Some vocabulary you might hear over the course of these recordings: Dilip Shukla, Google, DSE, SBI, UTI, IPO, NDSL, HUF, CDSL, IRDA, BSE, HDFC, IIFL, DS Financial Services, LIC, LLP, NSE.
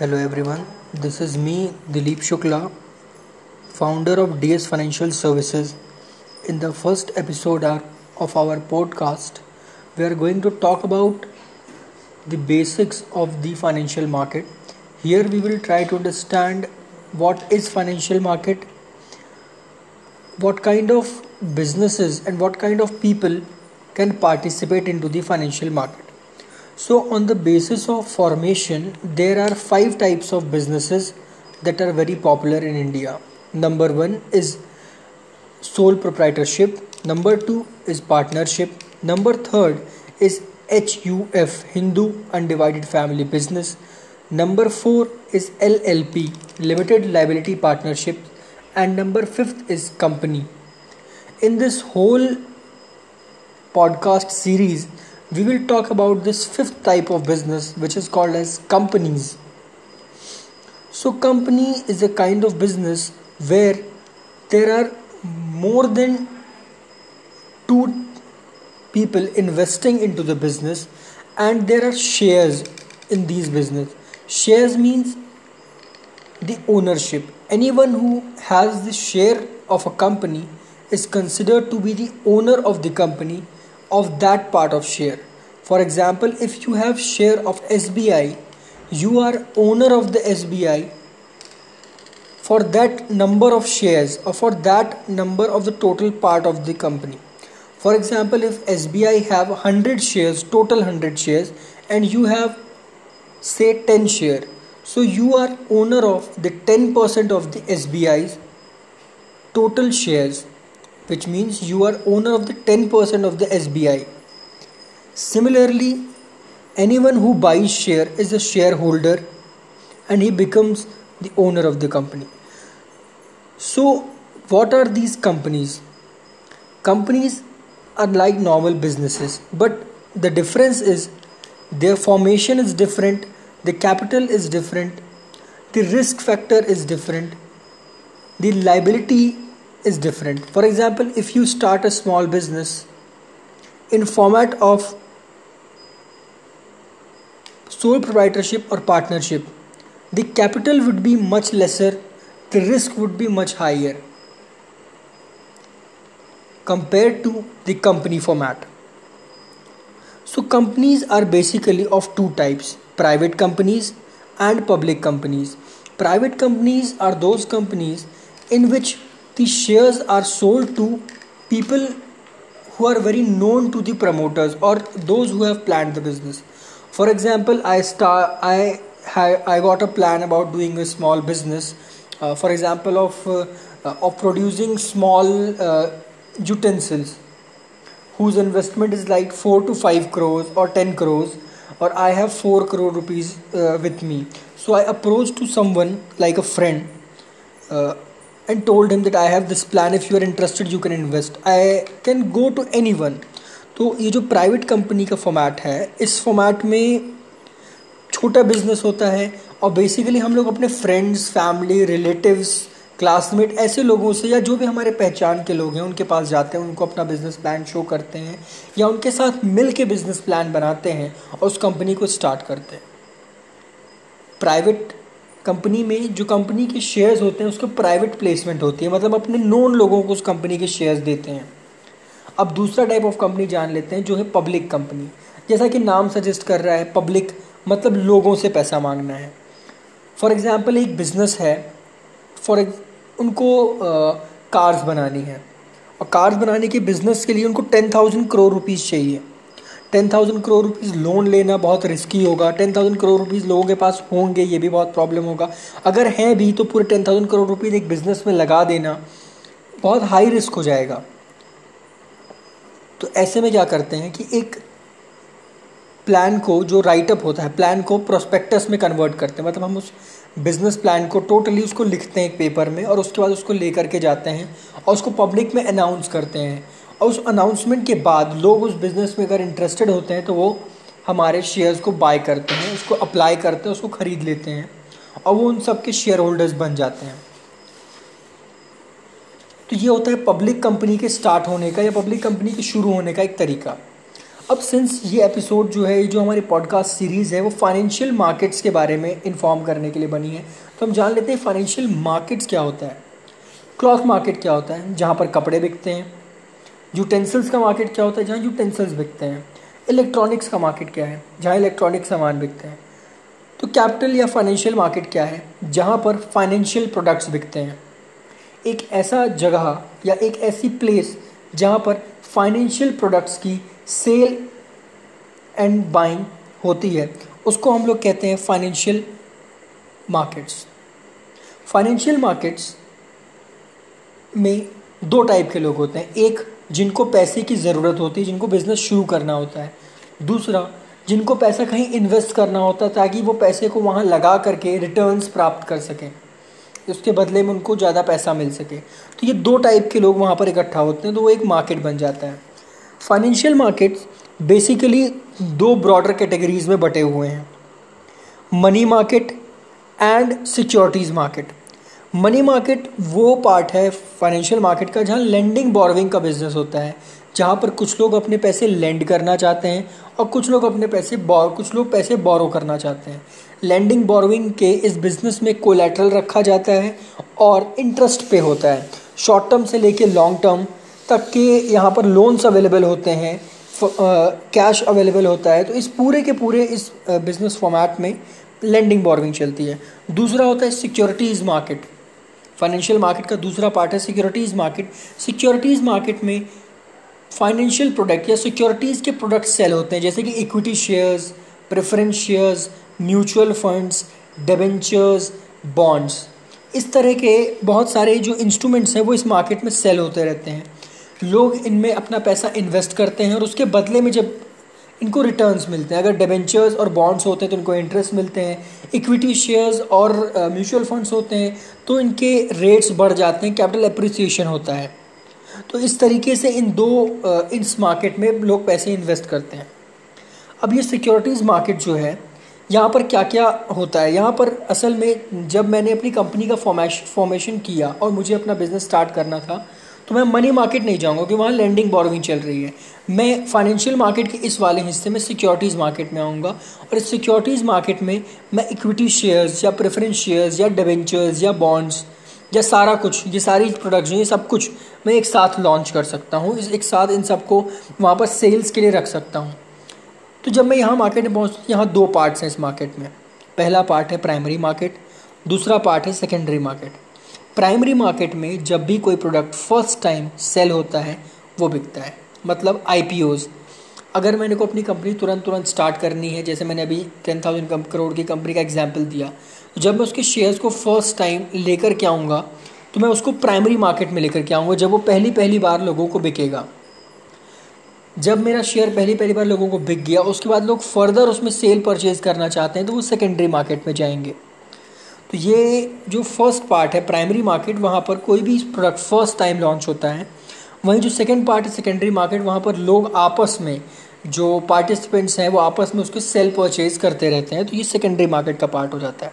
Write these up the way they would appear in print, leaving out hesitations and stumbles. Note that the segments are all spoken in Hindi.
Hello everyone, this is me Dilip Shukla, founder of DS Financial Services. In the first episode of our podcast, we are going to talk about the basics of the financial market. Here we will try to understand what is financial market, what kind of businesses and what kind of people can participate into the financial market. So on the basis of formation, there are 5 types of businesses that are very popular in India. Number 1 is sole proprietorship. Number 2 is partnership. Number 3 is HUF, Hindu Undivided Family Business. Number 4 is LLP, Limited Liability Partnership. And number 5 is company. In this whole podcast series, we will talk about this 5th type of business, which is called as companies. So company is a kind of business where there are more than 2 people investing into the business and there are shares in these business. Shares means the ownership. Anyone who has the share of a company is considered to be the owner of the company of that part of share. For example, if you have share of SBI, you are owner of the SBI for that number of shares or for that number of the total part of the company. For example, if SBI have 100 shares, total 100 shares, and you have say 10 share, so you are owner of the 10% of the SBI's total shares, which means you are owner of the 10% of the SBI. Similarly, anyone who buys share is a shareholder and he becomes the owner of the company. So, what are these companies? Companies are like normal businesses, but the difference is their formation is different, the capital is different, the risk factor is different, the liability is different. For example, if you start a small business in format of sole proprietorship or partnership, the capital would be much lesser, the risk would be much higher compared to the company format. So companies are basically of 2 types, private companies and public companies. Private companies are those companies in which the shares are sold to people who are very known to the promoters or those who have planned the business. For example, I got a plan about doing a small business, for example of producing small utensils whose investment is like 4 to 5 crores or 10 crores or I have 4 crore rupees with me. So I approached to someone like a friend and told him that I have this plan, if you are interested you can invest. I can go to anyone. तो ये जो private company का format है, इस format में छोटा business होता है और basically हम लोग अपने friends, family, relatives, classmate ऐसे लोगों से या जो भी हमारे पहचान के लोग हैं उनके पास जाते हैं, उनको अपना business plan show करते हैं या उनके साथ मिल के business plan बनाते हैं और उस company को start करते हैं. Private कंपनी में जो कंपनी के शेयर्स होते हैं उसको प्राइवेट प्लेसमेंट होती है, मतलब अपने नोन लोगों को उस कंपनी के शेयर्स देते हैं. अब दूसरा टाइप ऑफ कंपनी जान लेते हैं जो है पब्लिक कंपनी. जैसा कि नाम सजेस्ट कर रहा है, पब्लिक मतलब लोगों से पैसा मांगना है. फॉर एग्जांपल एक बिजनेस है, उनको कार्स बनानी है और कार्स बनाने के बिजनेस के लिए उनको 10,000 करोड़ रुपीज़ चाहिए. 10,000 करोड़ रुपीज़ लोन लेना बहुत रिस्की होगा. 10,000 करोड़ रुपीज़ लोगों के पास होंगे ये भी बहुत प्रॉब्लम होगा. अगर है भी तो पूरे 10,000 करोड़ रुपीज़ एक बिज़नेस में लगा देना बहुत हाई रिस्क हो जाएगा. तो ऐसे में क्या करते हैं कि एक प्लान को, जो राइटअप होता है प्लान को प्रोस्पेक्टस में कन्वर्ट करते हैं. मतलब हम उस बिज़नेस प्लान को टोटली उसको लिखते हैं एक पेपर में और उसके बाद उसको ले करके जाते हैं और उसको पब्लिक में अनाउंस करते हैं. और उस अनाउंसमेंट के बाद लोग उस बिज़नेस में अगर इंटरेस्टेड होते हैं तो वो हमारे शेयर्स को बाय करते हैं, उसको अप्लाई करते हैं, उसको ख़रीद लेते हैं और वो उन सब के शेयर होल्डर्स बन जाते हैं. तो ये होता है पब्लिक कंपनी के स्टार्ट होने का या पब्लिक कंपनी के शुरू होने का एक तरीका. अब सिंस ये एपिसोड जो है, जो हमारी पॉडकास्ट सीरीज़ है, वो फाइनेंशियल मार्केट्स के बारे में इन्फॉर्म करने के लिए बनी है, तो हम जान लेते हैं फाइनेंशियल मार्केट्स क्या होता है। क्लॉथ मार्केट क्या होता है, जहाँ पर कपड़े बिकते हैं। यूटेंसिल्स का मार्केट क्या होता है, जहाँ यूटेंसिल्स बिकते हैं। इलेक्ट्रॉनिक्स का मार्केट क्या है, जहाँ इलेक्ट्रॉनिक सामान बिकते हैं। तो कैपिटल या फाइनेंशियल मार्केट क्या है, जहाँ पर फाइनेंशियल प्रोडक्ट्स बिकते हैं। एक ऐसा जगह या एक ऐसी प्लेस जहाँ पर फाइनेंशियल प्रोडक्ट्स की सेल एंड बाइंग होती है, उसको हम लोग कहते हैं फाइनेंशियल मार्केट्स। फाइनेंशियल मार्केट्स में दो टाइप के लोग होते हैं, एक जिनको पैसे की ज़रूरत होती है, जिनको बिज़नेस शुरू करना होता है, दूसरा जिनको पैसा कहीं इन्वेस्ट करना होता है ताकि वो पैसे को वहाँ लगा करके रिटर्न्स प्राप्त कर सकें, उसके बदले में उनको ज़्यादा पैसा मिल सके। तो ये दो टाइप के लोग वहाँ पर इकट्ठा होते हैं, तो वो एक मार्केट बन जाता है। फाइनेंशियल मार्केट्स बेसिकली दो ब्रॉडर कैटेगरीज में बटे हुए हैं, money market and securities market. Money market वो पार्ट है फाइनेंशियल मार्केट का जहाँ लेंडिंग बॉरोइंग का बिजनेस होता है, जहाँ पर कुछ लोग अपने पैसे लेंड करना चाहते हैं और कुछ लोग पैसे बोरो करना चाहते हैं। लेंडिंग बोरोइंग के इस बिज़नेस में कोलैटरल रखा जाता है और इंटरेस्ट पे होता है। शॉर्ट टर्म से लेके लॉन्ग टर्म तक के यहाँ पर लोन्स अवेलेबल होते हैं, कैश अवेलेबल होता है। तो इस पूरे के पूरे इस बिज़नेस फॉर्मेट में लेंडिंग बोरोइंग चलती है। दूसरा होता है सिक्योरिटीज़ मार्केट। फाइनेंशियल मार्केट का दूसरा पार्ट है सिक्योरिटीज़ मार्केट। सिक्योरिटीज़ मार्केट में फाइनेंशियल प्रोडक्ट या सिक्योरिटीज़ के प्रोडक्ट सेल होते हैं, जैसे कि equity shares, preference shares, mutual funds, debentures, bonds, इस तरह के बहुत सारे जो इंस्ट्रूमेंट्स हैं वो इस मार्केट में सेल होते रहते हैं। लोग इनमें अपना पैसा इन्वेस्ट करते हैं और उसके बदले में जब इनको रिटर्न्स मिलते हैं, अगर डिबेंचर्स और बॉन्ड्स होते हैं तो इनको इंटरेस्ट मिलते हैं, इक्विटी शेयर्स और म्यूचुअल फंड्स होते हैं तो इनके रेट्स बढ़ जाते हैं, कैपिटल एप्रिसिएशन होता है। तो इस तरीके से इस मार्केट में लोग पैसे इन्वेस्ट करते हैं। अब ये सिक्योरिटीज़ मार्केट जो है, यहाँ पर क्या क्या होता है, यहाँ पर असल में जब मैंने अपनी कंपनी का फॉर्मेशन किया और मुझे अपना बिज़नेस स्टार्ट करना था तो मैं मनी मार्केट नहीं जाऊँगा क्योंकि वहाँ लेंडिंग बोरोइंग चल रही है। मैं फाइनेंशियल मार्केट के इस वाले हिस्से में सिक्योरिटीज़ मार्केट में आऊँगा और इस सिक्योरिटीज़ मार्केट में मैं इक्विटी शेयर्स या प्रेफरेंस शेयर्स या डिबेंचर्स या बॉन्ड्स या सारा कुछ, ये सारी प्रोडक्ट्स, ये सब कुछ मैं एक साथ लॉन्च कर सकता हूँ, एक साथ इन सबको वहाँ पर सेल्स के लिए रख सकता हूँ। तो जब मैं यहाँ मार्केट में पहुँचता हूँ, यहाँ दो पार्ट्स हैं इस मार्केट में। पहला पार्ट है प्राइमरी मार्केट, दूसरा पार्ट है सेकेंडरी मार्केट। प्राइमरी मार्केट में जब भी कोई प्रोडक्ट फर्स्ट टाइम सेल होता है वो बिकता है, मतलब IPOs। अगर मैंने को अपनी कंपनी तुरंत स्टार्ट करनी है, जैसे मैंने अभी 10,000 करोड़ की कंपनी का एग्जाम्पल दिया, जब मैं उसके शेयर्स को फर्स्ट टाइम लेकर के आऊँगा तो मैं उसको प्राइमरी मार्केट में लेकर के आऊँगा, जब वो पहली बार लोगों को बिकेगा। जब मेरा शेयर पहली बार लोगों को बिक गया, उसके बाद लोग फर्दर उसमें सेल परचेज़ करना चाहते हैं तो वो सेकेंडरी मार्केट में जाएंगे। तो ये जो फर्स्ट पार्ट है प्राइमरी मार्केट, वहाँ पर कोई भी प्रोडक्ट फर्स्ट टाइम लॉन्च होता है। वहीं जो सेकेंड पार्ट है सेकेंडरी मार्केट, वहाँ पर लोग आपस में, जो पार्टिसिपेंट्स हैं, वो आपस में उसको सेल परचेज़ करते रहते हैं, तो ये सेकेंडरी मार्केट का पार्ट हो जाता है।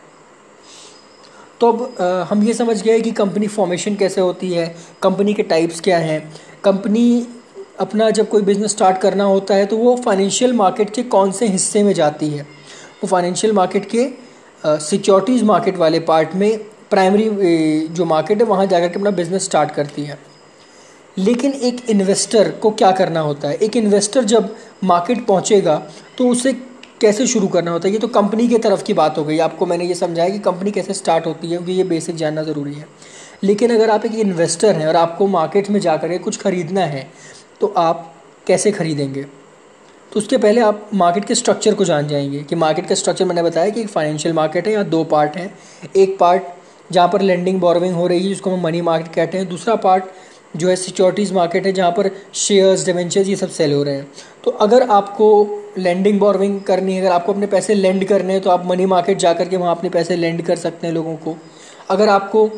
तो अब हम ये समझ गए कि कंपनी फॉर्मेशन कैसे होती है, कंपनी के टाइप्स क्या हैं। कंपनी अपना जब कोई बिज़नेस स्टार्ट करना होता है तो वो फाइनेंशियल मार्केट के कौन से हिस्से में जाती है, वो फाइनेंशियल मार्केट के सिक्योरिटीज़ मार्केट वाले पार्ट में, प्राइमरी जो मार्केट है वहाँ जाकर के अपना बिज़नेस स्टार्ट करती है। लेकिन एक इन्वेस्टर को क्या करना होता है, एक इन्वेस्टर जब मार्केट पहुँचेगा तो उसे कैसे शुरू करना होता है, ये तो कंपनी की तरफ की बात हो गई। आपको मैंने ये समझाया कि कंपनी कैसे स्टार्ट होती है क्योंकि ये बेसिक जानना ज़रूरी है। लेकिन अगर आप एक इन्वेस्टर हैं और आपको मार्केट में जाकर के कुछ ख़रीदना है तो आप कैसे ख़रीदेंगे, तो उसके पहले आप मार्केट के स्ट्रक्चर को जान जाएंगे कि मार्केट का स्ट्रक्चर, मैंने बताया कि एक फाइनेंशियल मार्केट है, यहाँ दो पार्ट हैं। एक पार्ट जहाँ पर लेंडिंग बोरोइंग हो रही है, जिसको हम मनी मार्केट कहते हैं, दूसरा पार्ट जो है सिक्योरिटीज़ मार्केट है, जहाँ पर शेयर्स, डिबेंचर्स, ये सब सेल हो रहे हैं। तो अगर आपको लेंडिंग बोरोइंग करनी है, अगर आपको अपने पैसे लेंड करने हैं तो आप मनी मार्केट जा कर के वहाँ अपने पैसे लेंड कर सकते हैं लोगों को। अगर आपको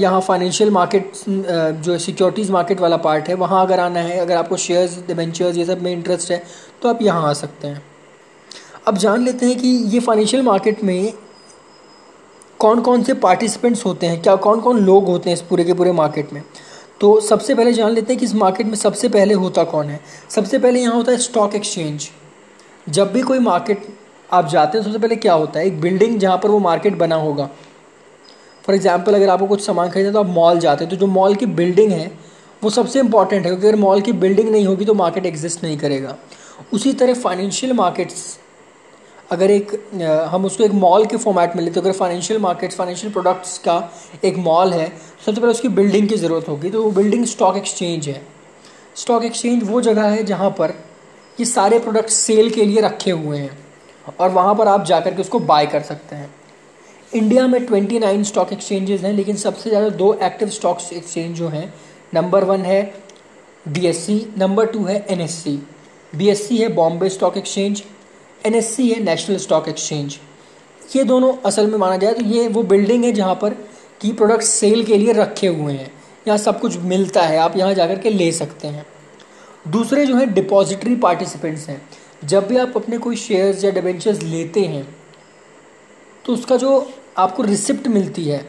यहाँ फाइनेंशियल मार्केट जो है सिक्योरिटीज़ मार्केट वाला पार्ट है वहाँ अगर आना है, अगर आपको शेयर्स, डिबेंचर्स, ये सब में इंटरेस्ट है तो आप यहाँ आ सकते हैं। अब जान लेते हैं कि ये फाइनेंशियल मार्केट में कौन कौन से पार्टिसिपेंट्स होते हैं, कौन कौन लोग होते हैं इस पूरे के पूरे मार्केट में। तो सबसे पहले जान लेते हैं कि इस मार्केट में सबसे पहले होता कौन है। सबसे पहले यहाँ होता है स्टॉक एक्सचेंज। जब भी कोई मार्केट आप जाते हैं सबसे पहले क्या होता है, एक बिल्डिंग जहाँ पर वो मार्केट बना होगा। फॉर एग्जाम्पल अगर आपको कुछ सामान खरीदना है तो आप मॉल जाते हैं, तो जो मॉल की बिल्डिंग है वो सबसे इंपॉर्टेंट है, क्योंकि अगर मॉल की बिल्डिंग नहीं होगी तो मार्केट एग्जिस्ट नहीं करेगा। उसी तरह फाइनेंशियल मार्केट्स, अगर एक हम उसको एक मॉल के फॉर्मेट में लेते हैं, अगर फाइनेंशियल मार्केट्स फाइनेंशियल प्रोडक्ट्स का एक मॉल है, सबसे पहले उसकी बिल्डिंग की ज़रूरत होगी, तो वो बिल्डिंग स्टॉक एक्सचेंज है। स्टॉक एक्सचेंज वो जगह है जहाँ पर ये सारे प्रोडक्ट सेल के लिए रखे हुए हैं और वहाँ पर आप जाकर के उसको बाय कर सकते हैं। इंडिया में 29 स्टॉक एक्सचेंजेस हैं, लेकिन सबसे ज़्यादा दो एक्टिव स्टॉक्स एक्सचेंज जो हैं, नंबर 1 है DSE, नंबर 2 है NSE। BSE है बॉम्बे स्टॉक एक्सचेंज, NSE है नेशनल स्टॉक एक्सचेंज। ये दोनों असल में माना जाए तो ये वो बिल्डिंग है जहाँ पर की प्रोडक्ट सेल के लिए रखे हुए हैं, यहाँ सब कुछ मिलता है, आप यहाँ जाकर के ले सकते हैं। दूसरे जो है डिपॉजिटरी पार्टिसिपेंट्स हैं। जब भी आप अपने कोई शेयर्स या डिबेंचर्स लेते हैं तो उसका जो आपको रिसिप्ट मिलती है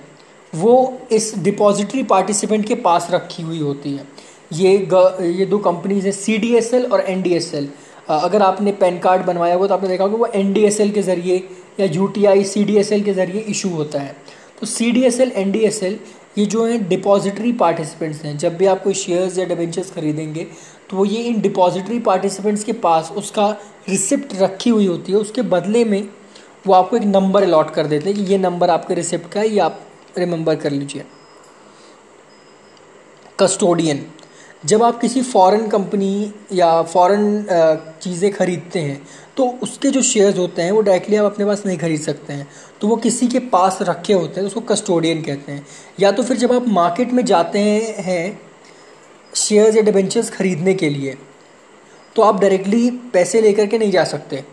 वो इस डिपॉजिटरी पार्टिसिपेंट के पास रखी हुई होती है। ये दो कंपनीज है CDSL और NDSL। अगर आपने पैन कार्ड बनवाया होगा तो आपने देखा होगा वो NDSL के ज़रिए या UTI CDSL के ज़रिए इशू होता है। तो CDSL NDSL ये जो है डिपॉजिटरी पार्टिसिपेंट्स हैं। जब भी आप कोई शेयर्स या डिबेंचर्स खरीदेंगे तो वो ये इन डिपॉजिटरी पार्टिसिपेंट्स के पास उसका रिसिप्ट रखी हुई होती है, उसके बदले में वो आपको एक नंबर अलॉट कर देते हैं कि ये नंबर आपके रिसिप्ट का है, ये आप रिमेंबर कर लीजिए। कस्टोडियन, जब आप किसी फॉरेन कंपनी या फॉरेन चीज़ें खरीदते हैं तो उसके जो शेयर्स होते हैं वो डायरेक्टली आप अपने पास नहीं खरीद सकते हैं, तो वो किसी के पास रखे होते हैं, उसको कस्टोडियन कहते हैं। या तो फिर जब आप मार्केट में जाते हैं शेयर्स या डिबेंचर्स खरीदने के लिए तो आप डायरेक्टली पैसे लेकर के नहीं जा सकते,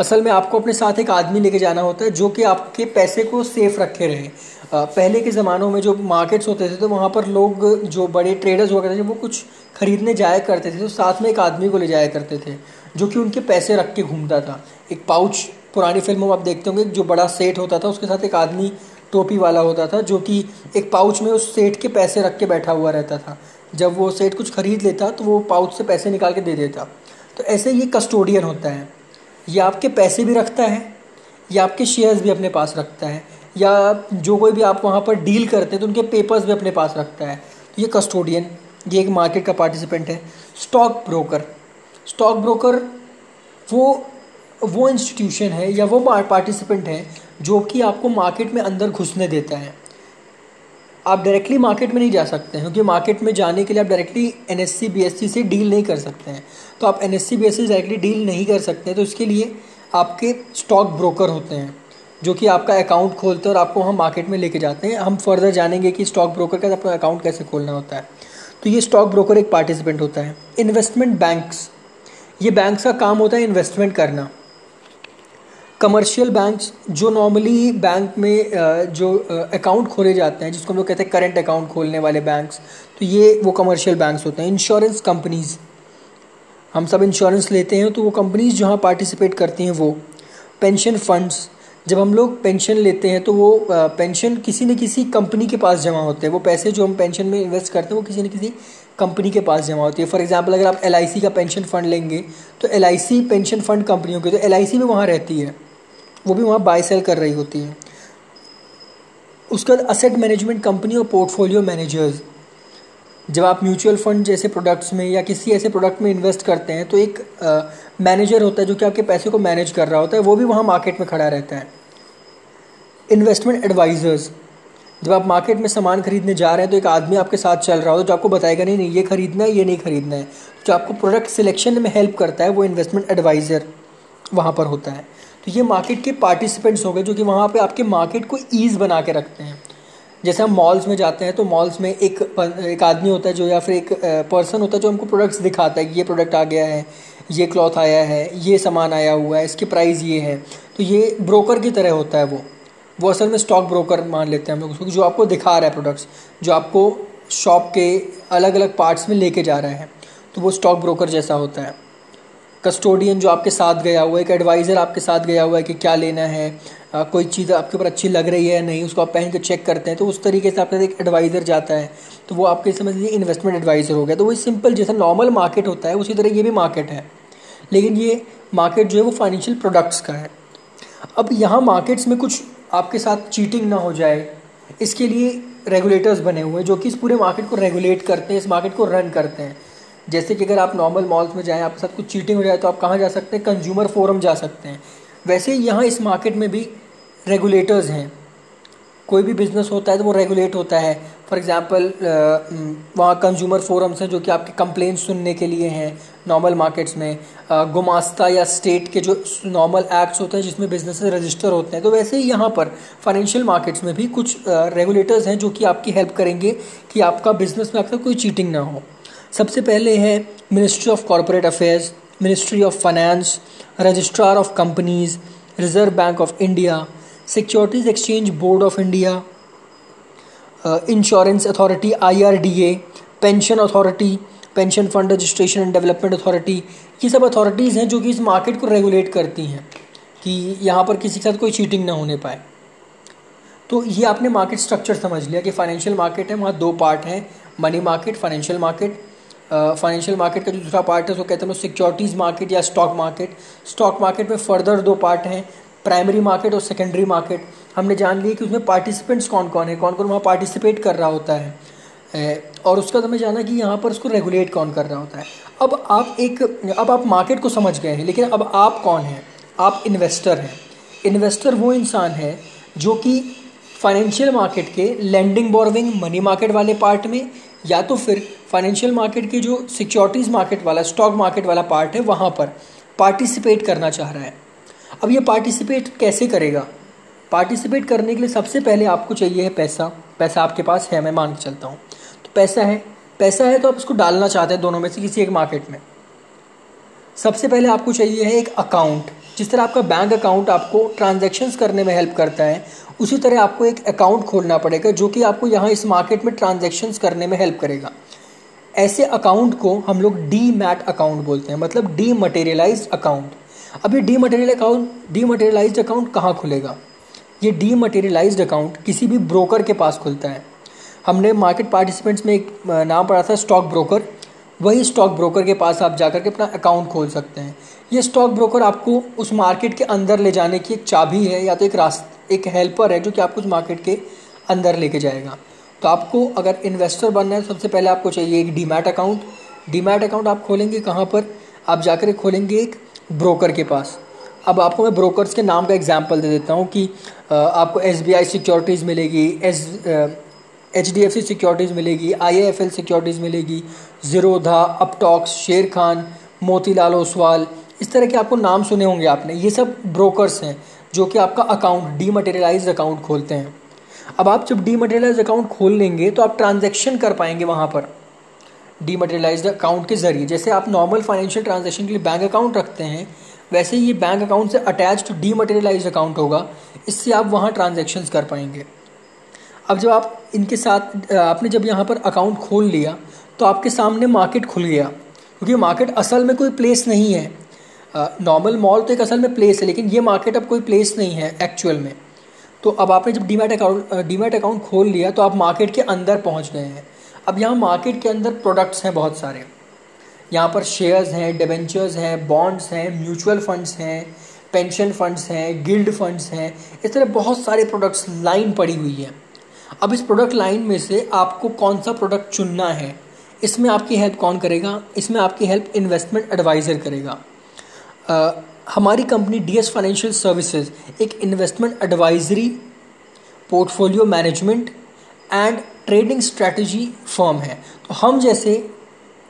असल में आपको अपने साथ एक आदमी लेके जाना होता है जो कि आपके पैसे को सेफ रखे रहे। पहले के ज़मानों में जो मार्केट्स होते थे तो वहाँ पर लोग जो बड़े ट्रेडर्स हुआ करते थे वो कुछ खरीदने जाया करते थे तो साथ में एक आदमी को ले जाया करते थे जो कि उनके पैसे रख के घूमता था। एक पाउच, पुरानी फिल्मों में आप देखते होंगे जो बड़ा सेठ होता था उसके साथ एक आदमी टोपी वाला होता था जो कि एक पाउच में उस सेठ के पैसे रख के बैठा हुआ रहता था। जब वो सेठ कुछ खरीद लेता तो वो पाउच से पैसे निकाल के दे देता। तो ऐसे ये कस्टोडियन होता है, या आपके पैसे भी रखता है या आपके शेयर्स भी अपने पास रखता है, या जो कोई भी आप वहाँ पर डील करते हैं तो उनके पेपर्स भी अपने पास रखता है। तो ये कस्टोडियन, ये एक मार्केट का पार्टिसिपेंट है। स्टॉक ब्रोकर, स्टॉक ब्रोकर वो इंस्टीट्यूशन है या वो पार्टिसिपेंट है जो कि आपको मार्केट में अंदर घुसने देता है। आप डायरेक्टली मार्केट में नहीं जा सकते हैं क्योंकि मार्केट में जाने के लिए आप डायरेक्टली NSE BSE से डील नहीं कर सकते हैं, तो आप NSE BSE डायरेक्टली डील नहीं कर सकते हैं, तो इसके लिए आपके स्टॉक ब्रोकर होते हैं जो कि आपका अकाउंट खोलते हैं और आपको हम मार्केट में लेके जाते हैं। हम फर्दर जानेंगे कि स्टॉक ब्रोकर का अपना अकाउंट कैसे खोलना होता है। तो ये स्टॉक ब्रोकर एक पार्टिसिपेंट होता है। इन्वेस्टमेंट बैंक्स, ये बैंक्स का काम होता है इन्वेस्टमेंट करना। कमर्शियल बैंक्स, जो नॉर्मली बैंक में जो अकाउंट खोले जाते हैं जिसको हम लोग कहते हैं करंट अकाउंट खोलने वाले बैंक्स, तो ये वो कमर्शियल बैंक्स होते हैं। इंश्योरेंस कंपनीज़, हम सब इंश्योरेंस लेते हैं तो वो कंपनीज़ जहाँ पार्टिसिपेट करती हैं वो। पेंशन फंड्स, जब हम लोग पेंशन लेते हैं तो वो पेंशन किसी न किसी कंपनी के पास जमा होते हैं, वो पैसे जो हम पेंशन में इन्वेस्ट करते हैं वो किसी न किसी कंपनी के पास जमा होती है। फॉर एग्जांपल अगर आप LIC का पेंशन फंड लेंगे तो LIC पेंशन फंड कंपनियों की, तो LIC भी वहाँ रहती है, वो भी वहाँ बाय सेल कर रही होती है। उसके बाद असेट मैनेजमेंट कंपनी और पोर्टफोलियो मैनेजर्स, जब आप म्यूचुअल फंड जैसे प्रोडक्ट्स में या किसी ऐसे प्रोडक्ट में इन्वेस्ट करते हैं तो एक मैनेजर होता है जो कि आपके पैसे को मैनेज कर रहा होता है, वो भी वहाँ मार्केट में खड़ा रहता है। इन्वेस्टमेंट एडवाइज़र्स, जब आप मार्केट में सामान खरीदने जा रहे हैं तो एक आदमी आपके साथ चल रहा होता है जो आपको बताएगा नहीं ये खरीदना है ये नहीं खरीदना है, जो आपको प्रोडक्ट सिलेक्शन में हेल्प करता है वो इन्वेस्टमेंट एडवाइज़र वहाँ पर होता है। तो ये मार्केट के पार्टिसिपेंट्स हो गए जो कि वहाँ पे आपके मार्केट को ईज़ बना के रखते हैं। जैसे हम मॉल्स में जाते हैं तो मॉल्स में एक आदमी होता है जो, या फिर एक पर्सन होता है जो हमको प्रोडक्ट्स दिखाता है कि ये प्रोडक्ट आ गया है, ये क्लॉथ आया है, ये सामान आया हुआ है, इसके प्राइस ये है। तो ये ब्रोकर की तरह होता है, वो असल में स्टॉक ब्रोकर मान लेते हैं हम लोग उसको, जो आपको दिखा रहा है प्रोडक्ट्स, जो आपको शॉप के अलग अलग पार्ट्स में लेके जा रहा है, तो वो स्टॉक ब्रोकर जैसा होता है। कस्टोडियन जो आपके साथ गया हुआ है, एक एडवाइज़र आपके साथ गया हुआ है कि क्या लेना है, कोई चीज़ आपके ऊपर अच्छी लग रही है या नहीं, उसको आप पहन के चेक करते हैं, तो उस तरीके से आपके साथ एक एडवाइज़र जाता है, तो वो आपके समझ लीजिए इन्वेस्टमेंट एडवाइज़र हो गया। तो वही सिंपल जैसा नॉर्मल मार्केट होता है उसी तरह ये भी मार्केट है, लेकिन ये मार्केट जो है वो फाइनेंशियल प्रोडक्ट्स का है। अब यहाँ मार्केट्स में कुछ आपके साथ चीटिंग ना हो जाए, इसके लिए रेगुलेटर्स बने हुए हैं जो कि इस पूरे मार्केट को रेगुलेट करते हैं, इस मार्केट को रन करते हैं। जैसे कि अगर आप नॉर्मल मॉल्स में जाएं, आपके साथ कुछ चीटिंग हो जाए तो आप कहाँ जा सकते हैं, कंज्यूमर फोरम जा सकते हैं। वैसे यहाँ इस मार्केट में भी रेगुलेटर्स हैं, कोई भी बिज़नेस होता है तो वो रेगुलेट होता है। फॉर एग्ज़ाम्पल वहाँ कंज्यूमर फोरम्स हैं जो कि आपके कंप्लेन सुनने के लिए हैं। नॉर्मल मार्केट्स में गुमास्ता या स्टेट के जो नॉर्मल एक्ट्स होते हैं जिसमें बिजनेस रजिस्टर होते हैं, तो वैसे ही यहाँ पर फाइनेंशियल मार्केट्स में भी कुछ रेगुलेटर्स हैं जो कि आपकी हेल्प करेंगे कि आपका बिजनेस में आपका कोई चीटिंग ना हो। सबसे पहले है ministry of corporate affairs, ministry of finance, registrar of companies, reserve bank of India, securities exchange board of India, insurance authority IRDA, pension authority, pension fund registration and development authority. ये सब अथॉरिटीज़ हैं जो कि इस मार्केट को रेगुलेट करती हैं कि यहाँ पर किसी के साथ कोई चीटिंग ना होने पाए। तो ये आपने मार्केट स्ट्रक्चर समझ लिया कि फाइनेंशियल मार्केट है, वहाँ दो पार्ट हैं, money market, financial market. Financial market का जो दूसरा पार्ट है उसको कहते हैं लोग सिक्योरिटीज़ मार्केट या स्टॉक मार्केट। स्टॉक मार्केट में फर्दर दो पार्ट हैं, प्राइमरी मार्केट और सेकेंडरी मार्केट। हमने जान लिया कि उसमें पार्टिसिपेंट्स कौन कौन वहाँ पार्टिसिपेट कर रहा होता है और उसका हमें जाना कि यहाँ पर उसको रेगुलेट कौन कर रहा होता है। अब आप मार्केट को समझ गए हैं, लेकिन अब आप कौन हैं? आप इन्वेस्टर हैं। इन्वेस्टर वो इंसान है जो कि फाइनेंशियल मार्केट के लैंडिंग बोर्विंग मनी मार्केट वाले पार्ट में या तो फिर फाइनेंशियल मार्केट के जो सिक्योरिटीज़ मार्केट वाला स्टॉक मार्केट वाला पार्ट है वहाँ पर पार्टिसिपेट करना चाह रहा है। अब ये पार्टिसिपेट कैसे करेगा? पार्टिसिपेट करने के लिए सबसे पहले आपको चाहिए है पैसा आपके पास है, मैं मान के चलता हूँ तो पैसा है तो आप उसको डालना चाहते हैं दोनों में से किसी एक मार्केट में। सबसे पहले आपको चाहिए है एक अकाउंट। जिस तरह आपका बैंक अकाउंट आपको ट्रांजैक्शंस करने में हेल्प करता है, उसी तरह आपको एक अकाउंट खोलना पड़ेगा जो कि आपको यहाँ इस मार्केट में ट्रांजैक्शंस करने में हेल्प करेगा। ऐसे अकाउंट को हम लोग डीमैट अकाउंट बोलते हैं, मतलब डीमटेरियलाइज्ड अकाउंट। अब ये डीमटेरियलाइज्ड अकाउंट कहाँ खुलेगा? ये डीमटेरियलाइज्ड अकाउंट किसी भी ब्रोकर के पास खुलता है। हमने मार्केट पार्टिसिपेंट्स में एक नाम पढ़ा था, स्टॉक ब्रोकर। वही स्टॉक ब्रोकर के पास आप जाकर के अपना अकाउंट खोल सकते हैं। ये स्टॉक ब्रोकर आपको उस मार्केट के अंदर ले जाने की एक चाबी है या तो एक हेल्पर है जो कि आपको उस मार्केट के अंदर लेके जाएगा। तो आपको अगर इन्वेस्टर बनना है सबसे पहले आपको चाहिए एक डीमैट अकाउंट। डीमैट अकाउंट आप खोलेंगे कहाँ पर? आप जाकर खोलेंगे एक ब्रोकर के पास। अब आपको मैं ब्रोकर्स के नाम का एग्जाम्पल दे देता हूँ कि आपको SBI सिक्योरिटीज़ मिलेगी, HDFC सिक्योरिटीज़ मिलेगी, IIFL सिक्योरिटीज़ मिलेगी, ज़ीरोधा, अपटॉक्स, शेर खान, मोतीलाल ओसवाल। इस तरह के आपको नाम सुने होंगे आपने। ये सब ब्रोकर्स हैं जो कि आपका अकाउंट डीमटेरियलाइज्ड अकाउंट खोलते हैं। अब आप जब डीमटेरियलाइज्ड अकाउंट खोल लेंगे तो आप ट्रांजैक्शन कर पाएंगे वहाँ पर डीमटेरियलाइज्ड अकाउंट के ज़रिए। जैसे आप नॉर्मल फाइनेंशियल ट्रांजैक्शन के लिए बैंक अकाउंट रखते हैं, वैसे ये बैंक अकाउंट से अटैच्ड डीमटेरियलाइज्ड अकाउंट होगा। इससे आप वहाँ ट्रांजैक्शंस कर पाएंगे। अब जब आप इनके साथ आपने जब यहाँ पर अकाउंट खोल लिया तो आपके सामने मार्केट खुल गया, क्योंकि मार्केट असल में कोई प्लेस नहीं है। नॉर्मल मॉल तो एक असल में प्लेस है, लेकिन ये मार्केट अब कोई प्लेस नहीं है एक्चुअल में। तो अब आपने जब डीमैट अकाउंट खोल लिया तो आप मार्केट के अंदर पहुँच गए हैं। अब यहाँ मार्केट के अंदर प्रोडक्ट्स हैं बहुत सारे। यहाँ पर शेयर्स हैं, डिबेंचर्स हैं, बॉन्ड्स हैं, म्यूचुअल फंड्स हैं, पेंशन फंड्स हैं, गिल्ड फंड्स हैं। इस तरह बहुत सारे प्रोडक्ट्स लाइन पड़ी हुई है। अब इस प्रोडक्ट लाइन में से आपको कौन सा प्रोडक्ट चुनना है, इसमें आपकी हेल्प कौन करेगा? इसमें आपकी हेल्प इन्वेस्टमेंट एडवाइज़र करेगा। हमारी कंपनी DS फाइनेंशियल सर्विसेज एक investment advisory, portfolio management and trading strategy firm है। तो हम जैसे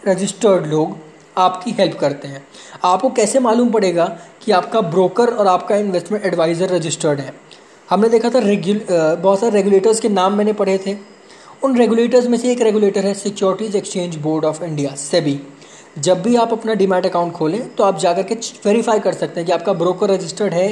रजिस्टर्ड लोग आपकी हेल्प करते हैं। आपको कैसे मालूम पड़ेगा कि आपका ब्रोकर और आपका इन्वेस्टमेंट एडवाइज़र रजिस्टर्ड है? हमने देखा था बहुत सारे रेगुलेटर्स के नाम मैंने पढ़े थे। उन रेगुलेटर्स में से एक रेगुलेटर है securities exchange board of India, SEBI. जब भी आप अपना डीमैट अकाउंट खोलें तो आप जाकर के वेरीफाई कर सकते हैं कि आपका ब्रोकर रजिस्टर्ड है,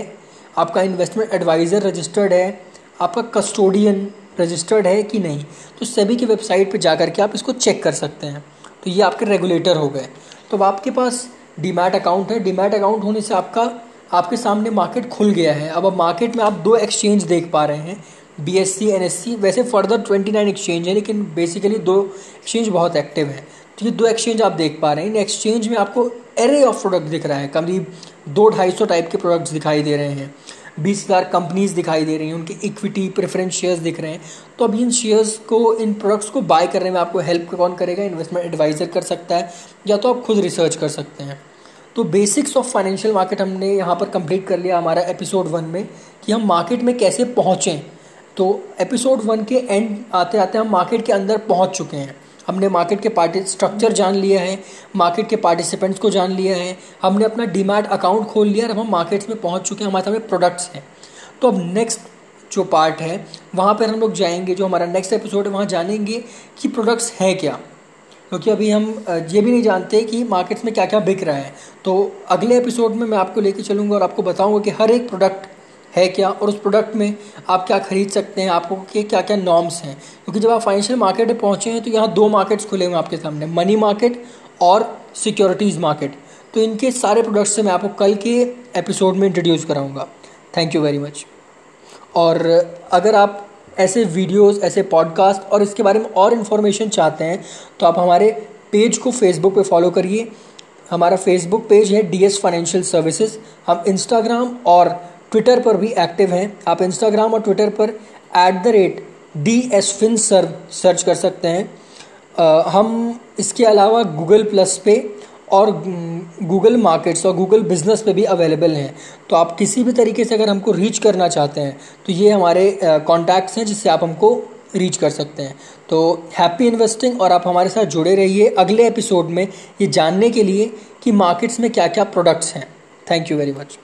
आपका इन्वेस्टमेंट एडवाइज़र रजिस्टर्ड है, आपका कस्टोडियन रजिस्टर्ड है कि नहीं। तो सेबी की वेबसाइट पर जाकर के आप इसको चेक कर सकते हैं। तो ये आपके रेगुलेटर हो गए। तो अब आपके पास डीमैट अकाउंट है। डीमैट अकाउंट होने से आपके सामने मार्केट खुल गया है। अब मार्केट में आप दो एक्सचेंज देख पा रहे हैं, बीएसई, एनएससी। वैसे फर्दर 29 एक्सचेंज है, लेकिन बेसिकली दो एक्सचेंज बहुत एक्टिव है। तो ये दो एक्सचेंज आप देख पा रहे हैं। इन एक्सचेंज में आपको एरे ऑफ प्रोडक्ट दिख रहा है, करीब 200-250 टाइप के प्रोडक्ट्स दिखाई दे रहे हैं। 20,000 कंपनीज दिखाई दे रही हैं, उनकी इक्विटी प्रेफरेंस शेयर्स दिख रहे हैं। तो अब इन शेयर्स को, इन प्रोडक्ट्स को बाय करने में आपको हेल्प कौन करेगा? इन्वेस्टमेंट एडवाइज़र कर सकता है, या तो आप खुद रिसर्च कर सकते हैं। तो बेसिक्स ऑफ फाइनेंशियल मार्केट हमने यहाँ पर कंप्लीट कर लिया हमारा एपिसोड 1 में, कि हम मार्केट में कैसे पहुँचें। तो एपिसोड 1 के एंड आते आते हम मार्केट के अंदर पहुँच चुके हैं। हमने मार्केट के स्ट्रक्चर जान लिया है, मार्केट के पार्टिसिपेंट्स को जान लिया है, हमने अपना डीमैट अकाउंट खोल लिया और अब हम मार्केट्स में पहुंच चुके हैं, हमारे सामने प्रोडक्ट्स हैं। तो अब नेक्स्ट जो पार्ट है वहां पर हम लोग जाएंगे, जो हमारा नेक्स्ट एपिसोड है वहां जानेंगे कि प्रोडक्ट्स हैं क्या, क्योंकि अभी हम ये भी नहीं जानते कि मार्केट्स में क्या क्या बिक रहा है। तो अगले एपिसोड में मैं आपको लेके चलूँगा और आपको बताऊँगा कि हर एक प्रोडक्ट है क्या और उस प्रोडक्ट में आप क्या खरीद सकते हैं, आपको के क्या क्या नॉर्म्स हैं। क्योंकि जब आप फाइनेंशियल मार्केट में पहुँचे हैं तो यहाँ दो मार्केट्स खुले हुए हैं आपके सामने, मनी मार्केट और सिक्योरिटीज़ मार्केट। तो इनके सारे प्रोडक्ट्स से मैं आपको कल के एपिसोड में इंट्रोड्यूस कराऊँगा। Thank you very much. और अगर आप ऐसे वीडियोज़, ऐसे पॉडकास्ट और इसके बारे में और इन्फॉर्मेशन चाहते हैं तो आप हमारे पेज को फेसबुक पर फॉलो करिए। हमारा फेसबुक पेज है DS फाइनेंशियल सर्विसेज। हम इंस्टाग्राम और ट्विटर पर भी एक्टिव हैं। आप इंस्टाग्राम और ट्विटर पर @DSFinServ सर्च कर सकते हैं। हम इसके अलावा Google+ पे और Google मार्केट्स और Google बिजनेस पे भी अवेलेबल हैं। तो आप किसी भी तरीके से अगर हमको रीच करना चाहते हैं तो ये हमारे कॉन्टैक्ट्स हैं जिससे आप हमको रीच कर सकते हैं। तो हैप्पी इन्वेस्टिंग, और आप हमारे साथ जुड़े रहिए अगले एपिसोड में ये जानने के लिए कि मार्केट्स में क्या क्या प्रोडक्ट्स हैं। Thank you very much.